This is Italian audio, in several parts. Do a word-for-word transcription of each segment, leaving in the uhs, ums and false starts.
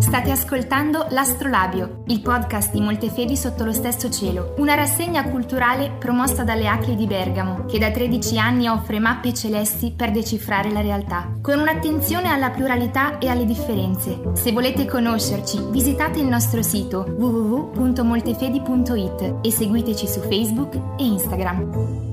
State ascoltando l'Astrolabio, il podcast di Moltefedi sotto lo stesso cielo, una rassegna culturale promossa dalle Acli di Bergamo, che da tredici anni offre mappe celesti per decifrare la realtà, con un'attenzione alla pluralità e alle differenze. Se volete conoscerci, visitate il nostro sito w w w punto moltefedi punto i t e seguiteci su Facebook e Instagram.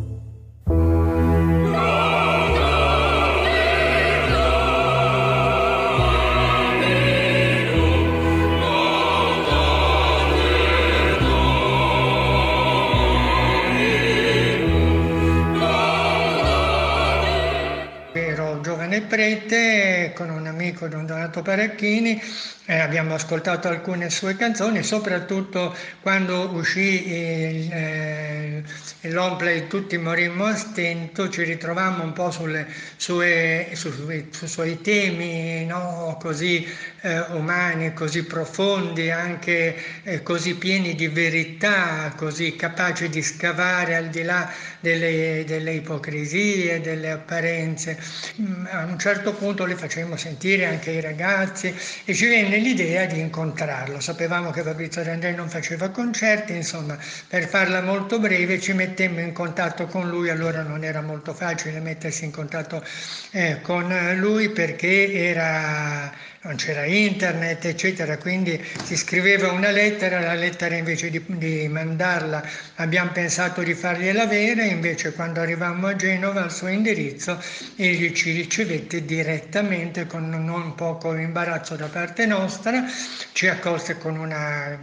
Prete, con un amico, Don Donato Paracchini, eh, abbiamo ascoltato alcune sue canzoni, soprattutto quando uscì il, eh, l'home play Tutti Morimmo a Stento, ci ritrovammo un po' sulle sue, su, sui, su, sui temi, no? Così eh, umani, così profondi, anche eh, così pieni di verità, così capaci di scavare al di là delle, delle ipocrisie, delle apparenze. Mm, a un certo punto le facemmo sentire anche ai ragazzi e ci venne l'idea di incontrarlo. Sapevamo che Fabrizio De André non faceva concerti, insomma, per farla molto breve ci mettemmo in contatto con lui. Allora non era molto facile mettersi in contatto eh, con lui, perché era... non c'era internet eccetera, quindi si scriveva una lettera, la lettera invece di, di mandarla abbiamo pensato di fargliela avere, invece quando arrivammo a Genova al suo indirizzo egli ci ricevette direttamente con non poco imbarazzo da parte nostra, ci accolse con una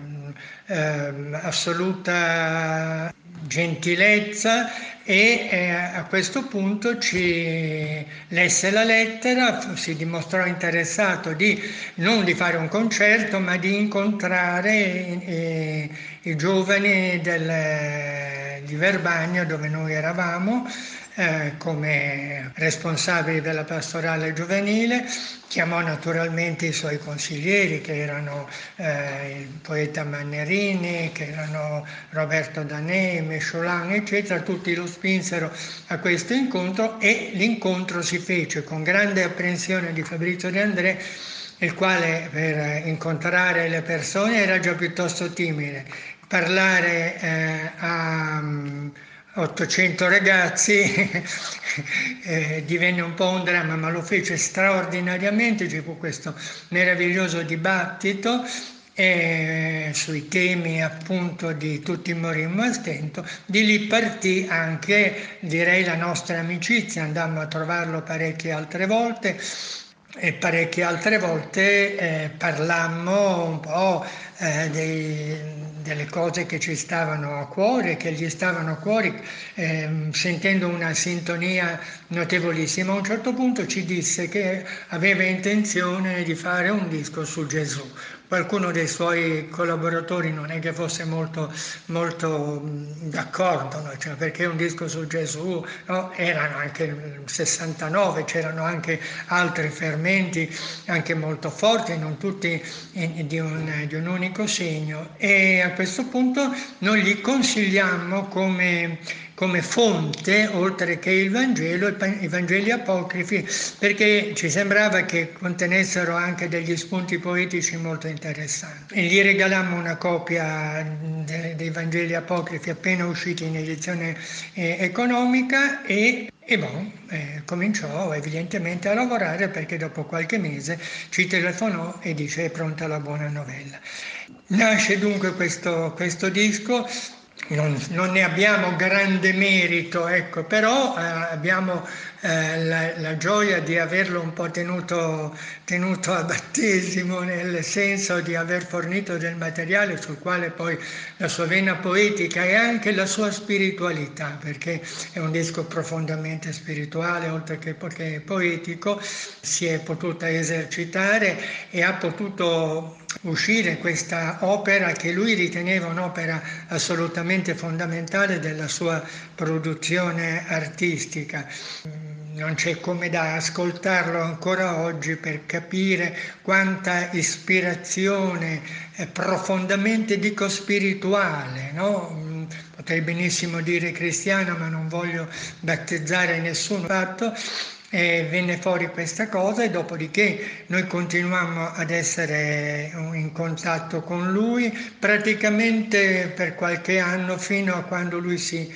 eh, assoluta gentilezza e eh, a questo punto ci lesse la lettera, si dimostrò interessato di non di fare un concerto ma di incontrare i, i, i giovani del, di Verbagna, dove noi eravamo eh, come responsabili della pastorale giovanile. Chiamò naturalmente i suoi consiglieri, che erano eh, il poeta Mannerini, che erano Roberto Danè, Cholano, eccetera. Tutti lo spinsero a questo incontro e l'incontro si fece con grande apprensione di Fabrizio De André, il quale per incontrare le persone era già piuttosto timido. Parlare eh, a... ottocento ragazzi eh, divenne un po' un dramma, ma lo fece straordinariamente. Ci fu questo meraviglioso dibattito eh, sui temi appunto di Tutti Morimmo a Stento. Di lì partì anche, direi, la nostra amicizia. Andammo a trovarlo parecchie altre volte e parecchie altre volte eh, parlammo un po' eh, dei delle cose che ci stavano a cuore, che gli stavano a cuore, ehm, sentendo una sintonia notevolissima. A un certo punto ci disse che aveva intenzione di fare un disco su Gesù. Qualcuno dei suoi collaboratori non è che fosse molto, molto d'accordo, no? Cioè, perché un disco su Gesù, no? Erano anche il sessantanove, c'erano anche altri fermenti anche molto forti, non tutti in, di, un, di un unico segno, e a questo punto noi gli consigliammo come come fonte, oltre che il Vangelo, i Vangeli Apocrifi, perché ci sembrava che contenessero anche degli spunti poetici molto interessanti. E gli regalammo una copia dei Vangeli Apocrifi appena usciti in edizione eh, economica e E bon, eh, cominciò evidentemente a lavorare, perché dopo qualche mese ci telefonò e dice: è pronta la buona novella. Nasce dunque questo, questo disco. Non, non ne abbiamo grande merito, ecco, però eh, abbiamo eh, la, la gioia di averlo un po' tenuto, tenuto a battesimo, nel senso di aver fornito del materiale sul quale poi la sua vena poetica e anche la sua spiritualità, perché è un disco profondamente spirituale, oltre che poetico, si è potuta esercitare e ha potuto uscire questa opera che lui riteneva un'opera assolutamente fondamentale della sua produzione artistica. Non c'è come da ascoltarlo ancora oggi per capire quanta ispirazione eh, profondamente, dico, spirituale, no? Potrei benissimo dire cristiana, ma non voglio battezzare nessuno fatto. eh, venne fuori questa cosa e dopodiché noi continuammo ad essere in contatto con lui praticamente per qualche anno fino a quando lui si,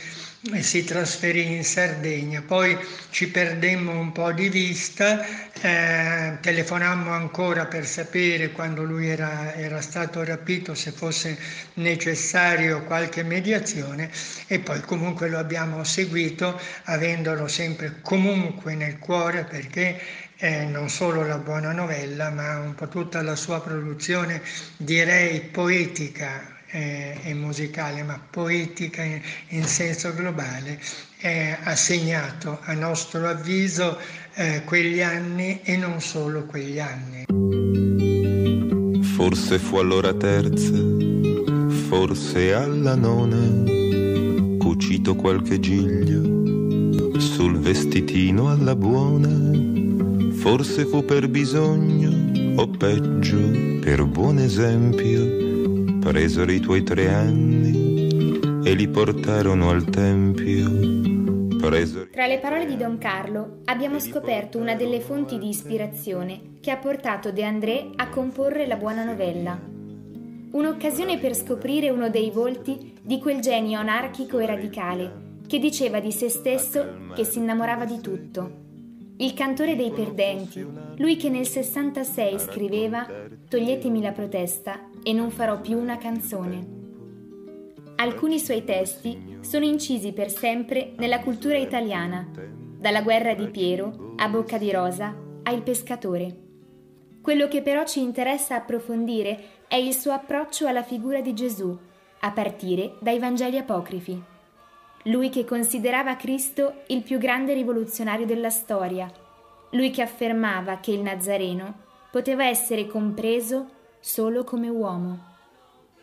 si trasferì in Sardegna. Poi ci perdemmo un po' di vista, eh, telefonammo ancora per sapere quando lui era, era stato rapito se fosse necessario qualche mediazione e poi comunque lo abbiamo seguito avendolo sempre comunque nel cuore perché eh, non solo La Buona Novella ma un po' tutta la sua produzione direi poetica e musicale, ma poetica in, in senso globale, eh, ha segnato a nostro avviso eh, quegli anni e non solo quegli anni. Forse fu all'ora terza, forse alla nona, cucito qualche giglio sul vestitino alla buona, forse fu per bisogno o peggio per buon esempio. Presero i tuoi tre anni e li portarono al tempio. Presero... Tra le parole di Don Carlo abbiamo scoperto una delle fonti di ispirazione che ha portato De André a comporre La Buona Novella. Un'occasione per scoprire uno dei volti di quel genio anarchico e radicale che diceva di se stesso che si innamorava di tutto. Il cantore dei perdenti, lui che nel sessantasei scriveva «Toglietemi la protesta e non farò più una canzone». Alcuni suoi testi sono incisi per sempre nella cultura italiana, dalla Guerra di Piero a Bocca di Rosa a Il Pescatore. Quello che però ci interessa approfondire è il suo approccio alla figura di Gesù, a partire dai Vangeli Apocrifi. Lui che considerava Cristo il più grande rivoluzionario della storia, lui che affermava che il Nazareno poteva essere compreso solo come uomo.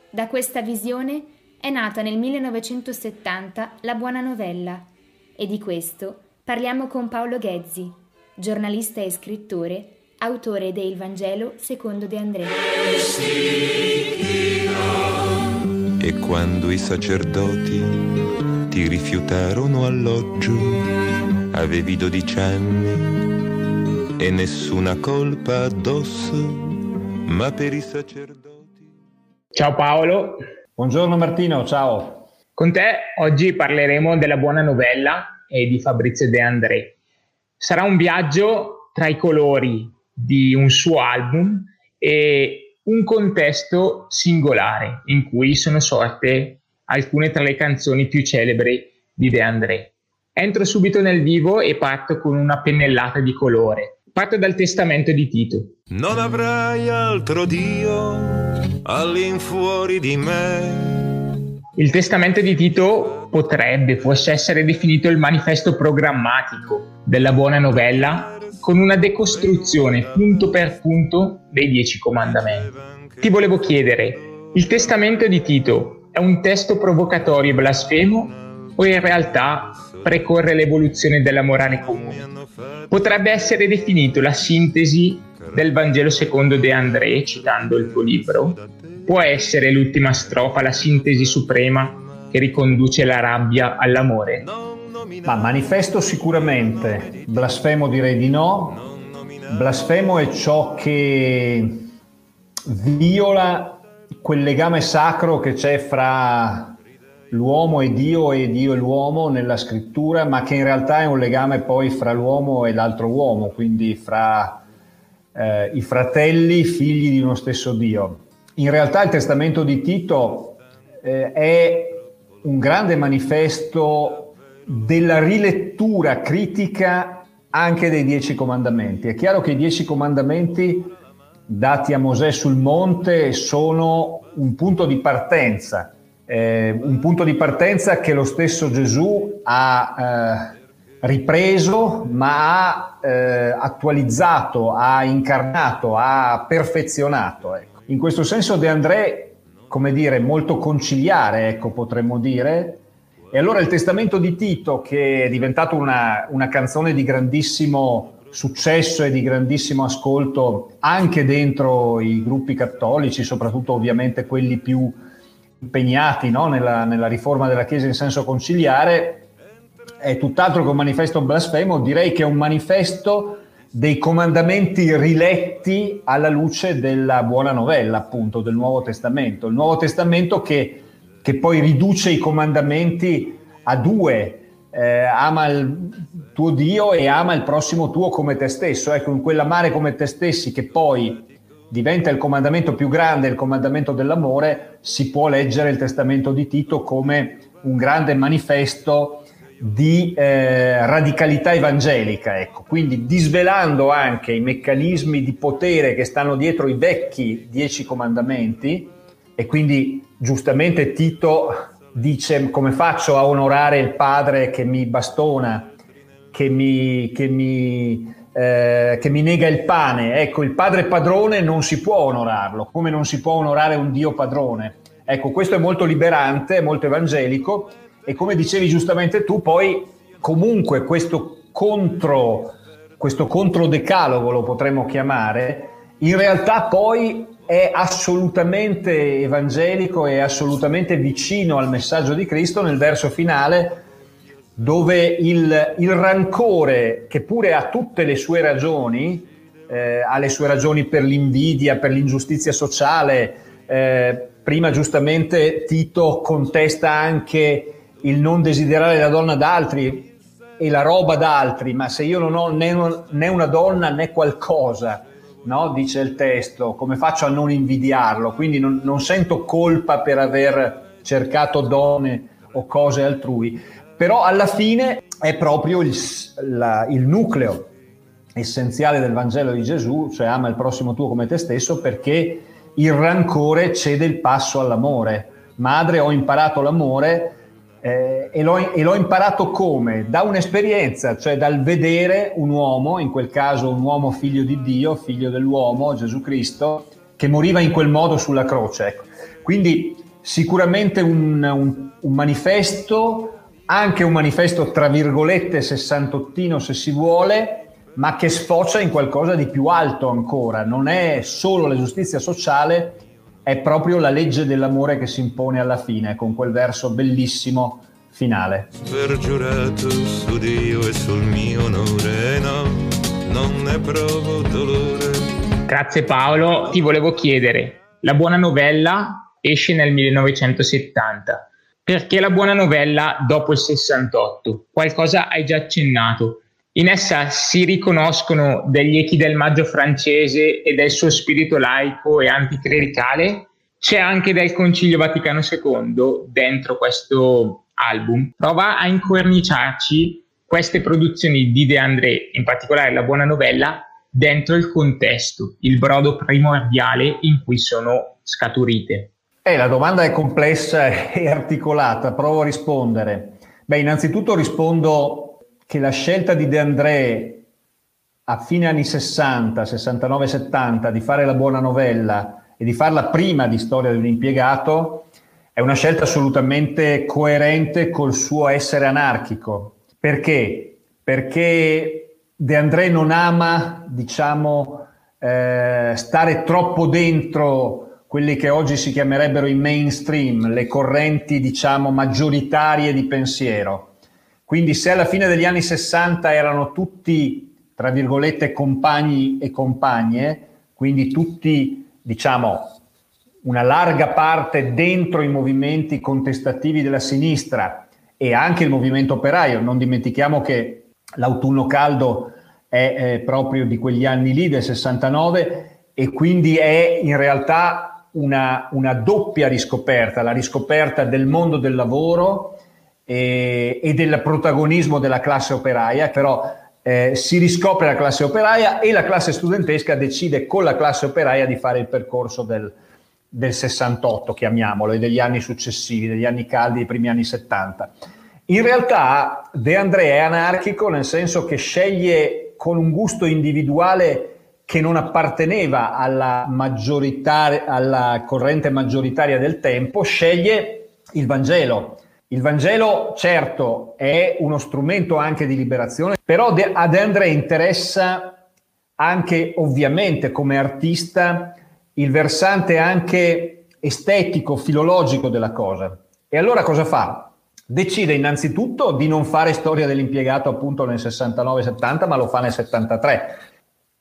Da questa visione è nata nel millenovecentosettanta La Buona Novella e di questo parliamo con Paolo Ghezzi, giornalista e scrittore, autore de Il Vangelo secondo De André. E quando i sacerdoti ti rifiutarono alloggio, avevi dodici anni e nessuna colpa addosso, ma per i sacerdoti... Ciao Paolo. Buongiorno Martino, ciao. Con te oggi parleremo della Buona Novella e di Fabrizio De André. Sarà un viaggio tra i colori di un suo album e un contesto singolare in cui sono sorte alcune tra le canzoni più celebri di De André. Entro subito nel vivo e parto con una pennellata di colore. Parto dal Testamento di Tito. Non avrai altro Dio all'infuori di me. Il Testamento di Tito potrebbe, forse, essere definito il manifesto programmatico della Buona Novella con una decostruzione punto per punto dei Dieci Comandamenti. Ti volevo chiedere, il Testamento di Tito è un testo provocatorio e blasfemo o in realtà precorre l'evoluzione della morale comune? Potrebbe essere definito la sintesi del Vangelo secondo De André, citando il tuo libro? Può essere l'ultima strofa la sintesi suprema che riconduce la rabbia all'amore? Ma manifesto sicuramente, blasfemo direi di no. Blasfemo è ciò che viola quel legame sacro che c'è fra l'uomo e Dio e Dio e l'uomo nella scrittura, ma che in realtà è un legame poi fra l'uomo e l'altro uomo, quindi fra eh, i fratelli figli di uno stesso Dio. In realtà il Testamento di Tito eh, è un grande manifesto della rilettura critica anche dei Dieci Comandamenti. È chiaro che i Dieci Comandamenti dati a Mosè sul monte sono un punto di partenza, eh, un punto di partenza che lo stesso Gesù ha eh, ripreso, ma ha eh, attualizzato, ha incarnato, ha perfezionato. Ecco. In questo senso De André, come dire, molto conciliare, ecco, potremmo dire. E allora il Testamento di Tito, che è diventato una, una canzone di grandissimo successo e di grandissimo ascolto anche dentro i gruppi cattolici, soprattutto ovviamente quelli più impegnati, no? nella, nella riforma della Chiesa in senso conciliare, è tutt'altro che un manifesto blasfemo, direi che è un manifesto dei comandamenti riletti alla luce della Buona Novella, appunto, del Nuovo Testamento. Il Nuovo Testamento che, che poi riduce i comandamenti a due, eh, ama il tuo Dio e ama il prossimo tuo come te stesso. Ecco, in quell'amare come te stessi che poi diventa il comandamento più grande, il comandamento dell'amore, si può leggere il Testamento di Tito come un grande manifesto di eh, radicalità evangelica, ecco. Quindi disvelando anche i meccanismi di potere che stanno dietro i vecchi Dieci Comandamenti, e quindi giustamente Tito dice: come faccio a onorare il padre che mi bastona, che mi... Che mi Eh, che mi nega il pane? Ecco, il padre padrone non si può onorarlo, come non si può onorare un Dio padrone. Ecco, questo è molto liberante, molto evangelico, e come dicevi giustamente tu, poi comunque questo contro, questo controdecalogo lo potremmo chiamare, in realtà poi è assolutamente evangelico e assolutamente vicino al messaggio di Cristo nel verso finale, dove il, il rancore, che pure ha tutte le sue ragioni, eh, ha le sue ragioni per l'invidia, per l'ingiustizia sociale, eh, prima giustamente Tito contesta anche il non desiderare la donna d'altri e la roba d'altri, ma se io non ho né, né una donna né qualcosa, no? Dice il testo, come faccio a non invidiarlo? Quindi non, non sento colpa per aver cercato donne o cose altrui. Però alla fine è proprio il, la, il nucleo essenziale del Vangelo di Gesù, cioè ama il prossimo tuo come te stesso, perché il rancore cede il passo all'amore. Madre, ho imparato l'amore eh, e, l'ho, e l'ho imparato come? Da un'esperienza, cioè dal vedere un uomo, in quel caso un uomo figlio di Dio, figlio dell'uomo, Gesù Cristo, che moriva in quel modo sulla croce. Ecco. Quindi sicuramente un, un, un manifesto... anche un manifesto tra virgolette sessantottino, se si vuole, ma che sfocia in qualcosa di più alto ancora. Non è solo la giustizia sociale, è proprio la legge dell'amore che si impone alla fine, con quel verso bellissimo finale. Pergiurato su Dio e sul mio onore, no, non ne provo dolore. Grazie Paolo, ti volevo chiedere, La Buona Novella esce nel millenovecentosettanta. Perché La Buona Novella dopo il sessantotto? Qualcosa hai già accennato. In essa si riconoscono degli echi del Maggio francese e del suo spirito laico e anticlericale. C'è anche del Concilio Vaticano secondo dentro questo album. Prova a incorniciarci queste produzioni di De André, in particolare La Buona Novella, dentro il contesto, il brodo primordiale in cui sono scaturite. Eh, la domanda è complessa e articolata, provo a rispondere. Beh, innanzitutto rispondo che la scelta di De André a fine anni sessanta, sessantanove settanta, di fare La Buona Novella e di farla prima di Storia di un impiegato è una scelta assolutamente coerente col suo essere anarchico. Perché? Perché De André non ama, diciamo, eh, stare troppo dentro quelli che oggi si chiamerebbero i mainstream, le correnti, diciamo, maggioritarie di pensiero. Quindi se alla fine degli anni sessanta erano tutti, tra virgolette, compagni e compagne, quindi tutti, diciamo, una larga parte dentro i movimenti contestativi della sinistra e anche il movimento operaio, non dimentichiamo che l'autunno caldo è eh, proprio di quegli anni lì, del sessantanove, e quindi è in realtà... Una, una doppia riscoperta, la riscoperta del mondo del lavoro e, e del protagonismo della classe operaia, però eh, si riscopre la classe operaia e la classe studentesca decide con la classe operaia di fare il percorso del, del sessantotto, chiamiamolo, e degli anni successivi, degli anni caldi, dei primi anni settanta. In realtà De André è anarchico nel senso che sceglie con un gusto individuale che non apparteneva alla, maggioritar- alla corrente maggioritaria del tempo, sceglie il Vangelo. Il Vangelo, certo, è uno strumento anche di liberazione, però De- a De André interessa anche, ovviamente, come artista, il versante anche estetico, filologico della cosa. E allora cosa fa? decide innanzitutto di non fare storia dell'impiegato appunto nel sessantanove settanta, ma lo fa nel settantatré.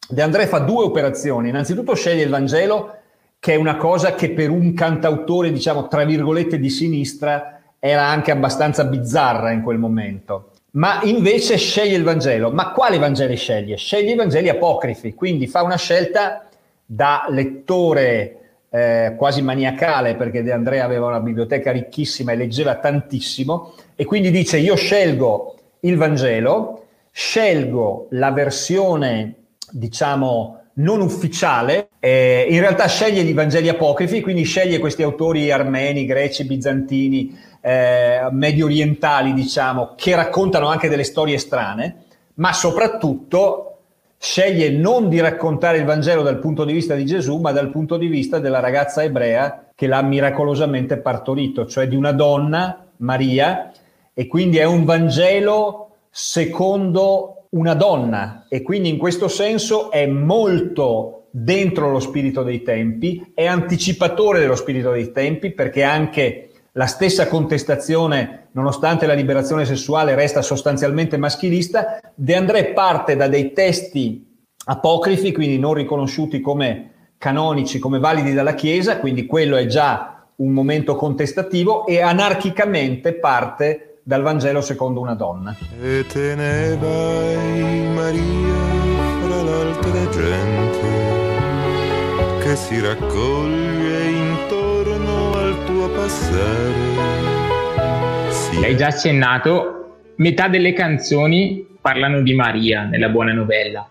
De André fa due operazioni. Innanzitutto sceglie il Vangelo, che è una cosa che per un cantautore, diciamo, tra virgolette di sinistra, era anche abbastanza bizzarra in quel momento. Ma invece sceglie il Vangelo. Ma quali Vangeli sceglie? Sceglie i Vangeli apocrifi, quindi fa una scelta da lettore eh, quasi maniacale, perché De André aveva una biblioteca ricchissima e leggeva tantissimo, e quindi dice: io scelgo il Vangelo, scelgo la versione, diciamo, non ufficiale, eh, in realtà sceglie i Vangeli apocrifi, quindi sceglie questi autori armeni, greci, bizantini, Eh, medio orientali, diciamo, che raccontano anche delle storie strane, ma soprattutto sceglie non di raccontare il Vangelo dal punto di vista di Gesù, ma dal punto di vista della ragazza ebrea che l'ha miracolosamente partorito, cioè di una donna, Maria, e quindi è un Vangelo secondo una donna, e quindi in questo senso è molto dentro lo spirito dei tempi, è anticipatore dello spirito dei tempi, perché anche la stessa contestazione, nonostante la liberazione sessuale, resta sostanzialmente maschilista. De André parte da dei testi apocrifi, quindi non riconosciuti come canonici, come validi dalla Chiesa, quindi quello è già un momento contestativo, e anarchicamente parte dal Vangelo secondo una donna. E te ne vai, Maria, fra l'altra gente che si raccoglie intorno al tuo passare. Sì. L'hai già accennato, metà delle canzoni parlano di Maria nella Buona Novella.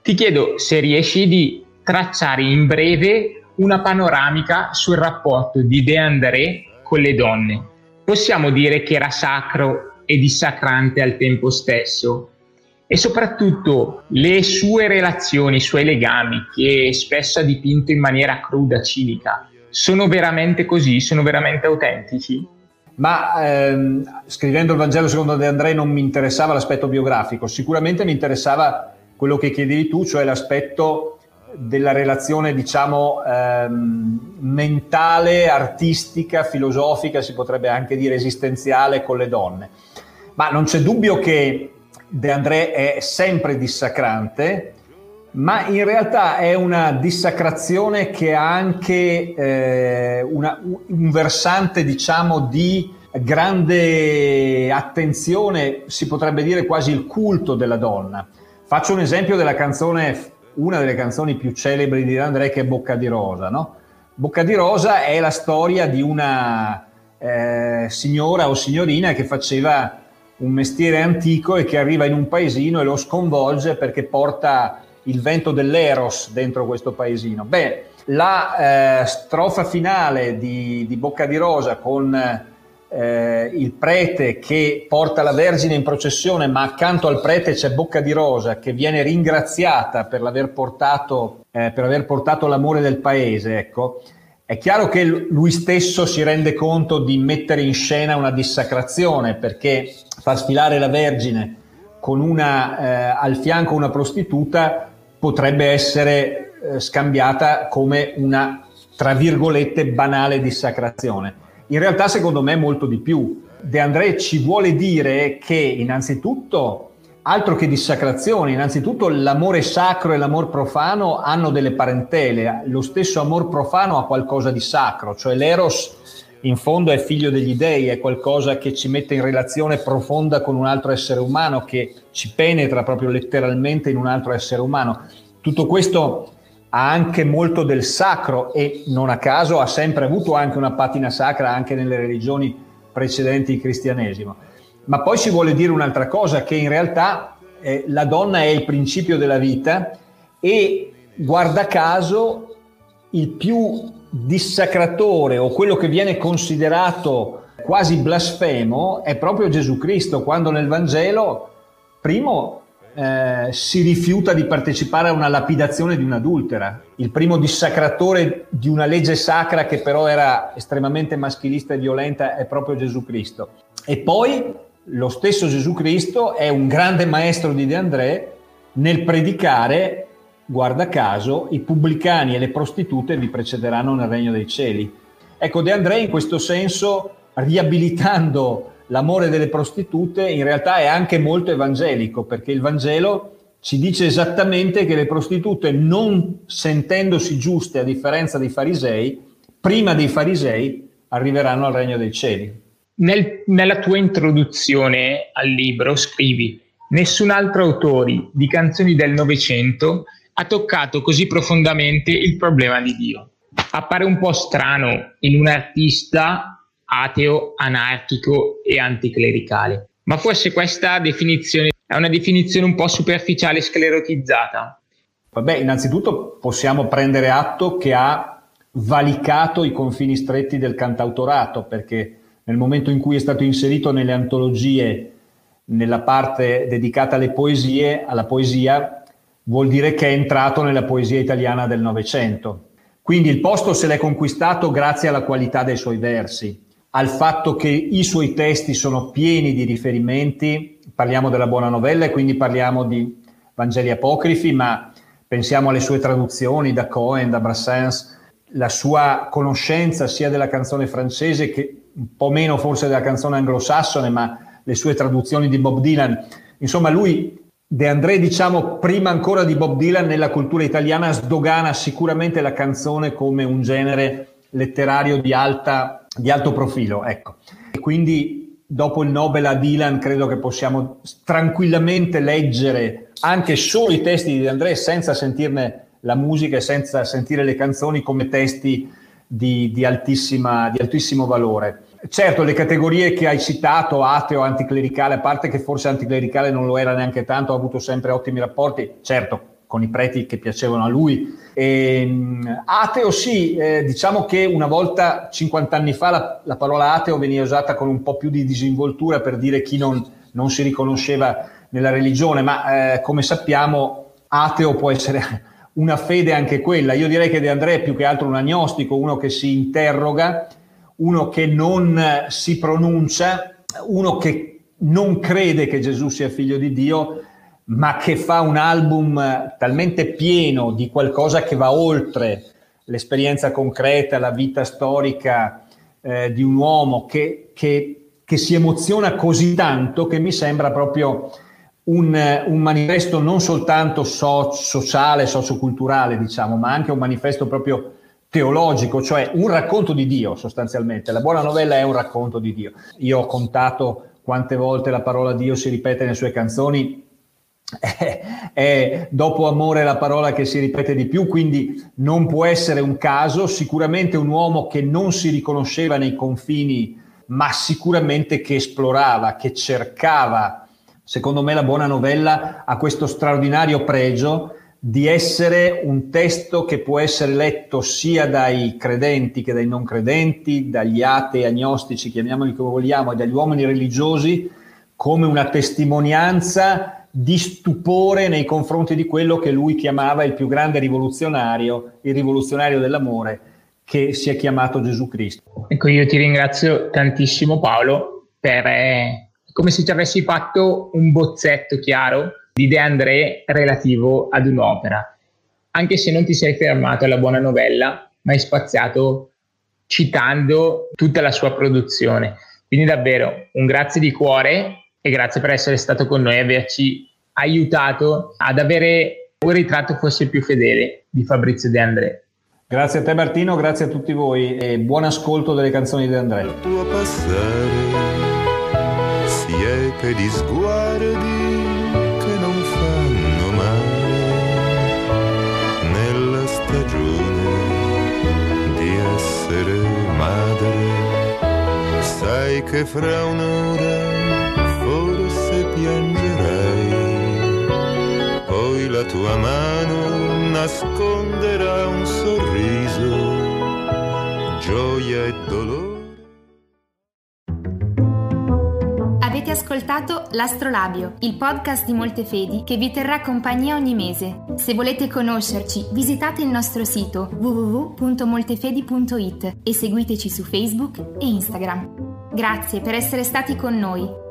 Ti chiedo se riesci di tracciare in breve una panoramica sul rapporto di De André con le donne. Possiamo dire che era sacro e dissacrante al tempo stesso, e soprattutto le sue relazioni, i suoi legami, che spesso ha dipinto in maniera cruda, cinica, sono veramente così? Sono veramente autentici? Ma ehm, scrivendo il Vangelo secondo De André non mi interessava l'aspetto biografico, sicuramente mi interessava quello che chiedevi tu, cioè l'aspetto della relazione, diciamo, ehm, mentale, artistica, filosofica, si potrebbe anche dire esistenziale, con le donne. Ma non c'è dubbio che De André è sempre dissacrante, ma in realtà è una dissacrazione che ha anche eh, una, un versante, diciamo, di grande attenzione, si potrebbe dire quasi il culto della donna. Faccio un esempio della canzone, una delle canzoni più celebri di De André, che è Bocca di Rosa, no? Bocca di Rosa è la storia di una eh, signora o signorina che faceva un mestiere antico e che arriva in un paesino e lo sconvolge perché porta il vento dell'Eros dentro questo paesino. Beh, la eh, strofa finale di, di Bocca di Rosa, con eh, il prete che porta la Vergine in processione, ma accanto al prete c'è Bocca di Rosa che viene ringraziata per l'aver portato, eh, per aver portato l'amore del paese, ecco. È chiaro che lui stesso si rende conto di mettere in scena una dissacrazione, perché fa sfilare la Vergine con una eh, al fianco una prostituta potrebbe essere eh, scambiata come una, tra virgolette, banale dissacrazione. In realtà, secondo me, molto di più. De André ci vuole dire che, innanzitutto, altro che dissacrazione, innanzitutto l'amore sacro e l'amor profano hanno delle parentele. Lo stesso amor profano ha qualcosa di sacro, cioè l'eros in fondo è figlio degli dèi, è qualcosa che ci mette in relazione profonda con un altro essere umano, che ci penetra proprio letteralmente in un altro essere umano. Tutto questo ha anche molto del sacro, e non a caso ha sempre avuto anche una patina sacra anche nelle religioni precedenti il cristianesimo. Ma poi ci vuole dire un'altra cosa, che in realtà eh, la donna è il principio della vita, e guarda caso il più dissacratore, o quello che viene considerato quasi blasfemo, è proprio Gesù Cristo, quando nel Vangelo primo eh, si rifiuta di partecipare a una lapidazione di un'adultera, il primo dissacratore di una legge sacra che però era estremamente maschilista e violenta è proprio Gesù Cristo. E poi lo stesso Gesù Cristo è un grande maestro di De André nel predicare: guarda caso, i pubblicani e le prostitute vi precederanno nel regno dei cieli. Ecco, De André in questo senso, riabilitando l'amore delle prostitute in realtà è anche molto evangelico, perché il Vangelo ci dice esattamente che le prostitute, non sentendosi giuste a differenza dei farisei, prima dei farisei arriveranno al regno dei cieli. Nel, nella tua introduzione al libro scrivi: nessun altro autore di canzoni del Novecento ha toccato così profondamente il problema di Dio. Appare un po' strano in un artista ateo, anarchico e anticlericale, ma forse questa definizione è una definizione un po' superficiale e sclerotizzata. Vabbè, innanzitutto possiamo prendere atto che ha valicato i confini stretti del cantautorato, perché nel momento in cui è stato inserito nelle antologie, nella parte dedicata alle poesie, alla poesia, vuol dire che è entrato nella poesia italiana del Novecento. Quindi il posto se l'è conquistato grazie alla qualità dei suoi versi, al fatto che i suoi testi sono pieni di riferimenti. Parliamo della Buona Novella e quindi parliamo di Vangeli Apocrifi, ma pensiamo alle sue traduzioni da Cohen, da Brassens, la sua conoscenza sia della canzone francese che un po' meno forse della canzone anglosassone, ma le sue traduzioni di Bob Dylan. Insomma, lui, De André, diciamo, prima ancora di Bob Dylan nella cultura italiana sdogana sicuramente la canzone come un genere letterario di alta, di alto profilo, ecco. E quindi dopo il Nobel a Dylan credo che possiamo tranquillamente leggere anche solo i testi di De André senza sentirne la musica e senza sentire le canzoni come testi di, di, altissima, di altissimo valore. Certo, le categorie che hai citato, ateo, anticlericale, a parte che forse anticlericale non lo era neanche tanto, ha avuto sempre ottimi rapporti, certo, con i preti che piacevano a lui. E, ateo sì, eh, diciamo che una volta, cinquanta anni fa, la, la parola ateo veniva usata con un po' più di disinvoltura per dire chi non, non si riconosceva nella religione, ma eh, come sappiamo ateo può essere una fede anche quella. Io direi che De André è più che altro un agnostico, uno che si interroga, uno che non si pronuncia, uno che non crede che Gesù sia figlio di Dio, ma che fa un album talmente pieno di qualcosa che va oltre l'esperienza concreta, la vita storica eh, di un uomo, che, che, che si emoziona così tanto che mi sembra proprio un, un manifesto non soltanto so, sociale, socioculturale, diciamo, ma anche un manifesto proprio teologico, cioè un racconto di Dio sostanzialmente. La Buona Novella è un racconto di Dio. Io ho contato quante volte la parola Dio si ripete nelle sue canzoni, è dopo amore la parola che si ripete di più, quindi non può essere un caso. Sicuramente un uomo che non si riconosceva nei confini, ma sicuramente che esplorava, che cercava. Secondo me la Buona Novella ha questo straordinario pregio di essere un testo che può essere letto sia dai credenti che dai non credenti, dagli atei, agnostici, chiamiamoli come vogliamo, e dagli uomini religiosi, come una testimonianza di stupore nei confronti di quello che lui chiamava il più grande rivoluzionario, il rivoluzionario dell'amore, che si è chiamato Gesù Cristo. Ecco, io ti ringrazio tantissimo, Paolo, per eh, come se ci avessi fatto un bozzetto chiaro di De André relativo ad un'opera, anche se non ti sei fermato alla Buona Novella, ma hai spaziato citando tutta la sua produzione. Quindi davvero un grazie di cuore e grazie per essere stato con noi e averci aiutato ad avere un ritratto forse più fedele di Fabrizio De André. Grazie a te, Martino, grazie a tutti voi e buon ascolto delle canzoni di De André. Il tuo passare, sia che di sguardi madre, sai che fra un'ora forse piangerai, poi la tua mano nasconderà un sorriso, gioia e dolore. Avete ascoltato l'Astrolabio, il podcast di Moltefedi che vi terrà compagnia ogni mese. Se volete conoscerci, visitate il nostro sito w w w punto moltefedi punto i t e seguiteci su Facebook e Instagram. Grazie per essere stati con noi